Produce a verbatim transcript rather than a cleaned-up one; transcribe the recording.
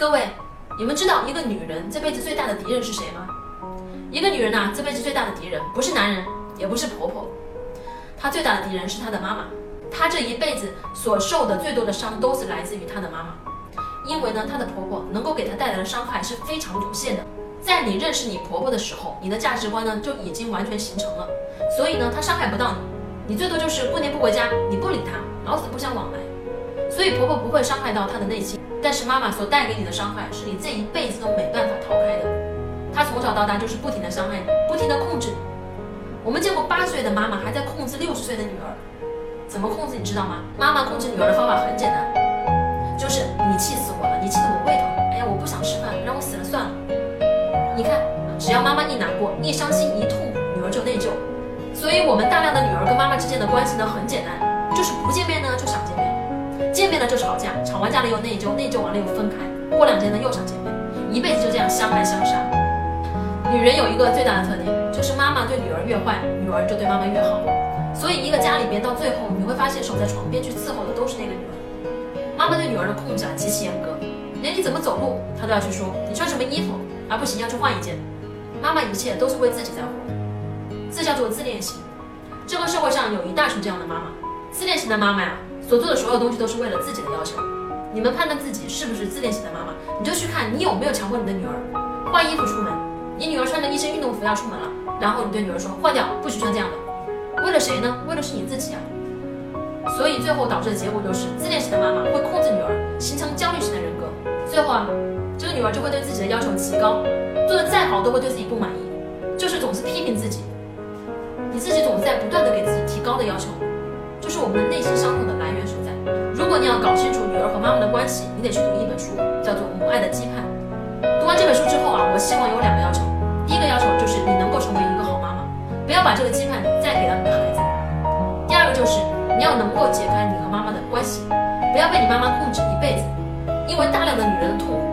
各位，你们知道一个女人这辈子最大的敌人是谁吗？一个女人啊，这辈子最大的敌人不是男人，也不是婆婆，她最大的敌人是她的妈妈。她这一辈子所受的最多的伤都是来自于她的妈妈，因为呢，她的婆婆能够给她带来的伤害是非常有限的。在你认识你婆婆的时候，你的价值观呢就已经完全形成了，所以呢，她伤害不到你，你最多就是过年不回家，你不理她，老死不相往来。所以婆婆不会伤害到她的内心，但是妈妈所带给你的伤害是你这一辈子都没办法逃开的。她从小到大就是不停的伤害你，不停的控制你。我们见过八岁的妈妈还在控制六十岁的女儿，怎么控制你知道吗？妈妈控制女儿的方法很简单，就是你气死我了，你气得我胃疼，哎呀我不想吃饭，让我死了算了。你看，只要妈妈一难过、一伤心、一痛，女儿就内疚。所以，我们大量的女儿跟妈妈之间的关系呢，很简单，就是不见面呢就想见面，见面了就吵架，吵完架了又内疚，内疚完了又分开，过两天呢又想见面，一辈子就这样相爱相杀。女人有一个最大的特点，就是妈妈对女儿越坏，女儿就对妈妈越好。所以，一个家里边到最后，你会发现守在床边去伺候的都是那个女儿。妈妈对女儿的控制啊极其严格，连你怎么走路，她都要去说；你穿什么衣服。啊不行，要去换一件。妈妈一切都是为自己在活，这叫做自恋型。这个社会上有一大群这样的妈妈，自恋型的妈妈呀、啊，所做的所有东西都是为了自己的要求。你们判断自己是不是自恋型的妈妈，你就去看你有没有强迫你的女儿换衣服出门。你女儿穿着一身运动服要出门了，然后你对女儿说换掉，不许穿这样的。为了谁呢？为了是你自己啊。所以最后导致的结果就是，自恋型的妈妈会控制女儿，形成焦虑型的人格。最后啊。这个女儿就会对自己的要求极高，做的再好都会对自己不满意，就是总是批评自己，你自己总是在不断的给自己提高的要求，就是我们的内心伤痛的来源所在。如果你要搞清楚女儿和妈妈的关系，你得去读一本书，叫做《母爱的羁绊》。读完这本书之后啊，我希望有两个要求，第一个要求就是你能够成为一个好妈妈，不要把这个羁绊再给到你的孩子；第二个就是你要能够解开你和妈妈的关系，不要被你妈妈控制一辈子，因为大量的女人的痛苦。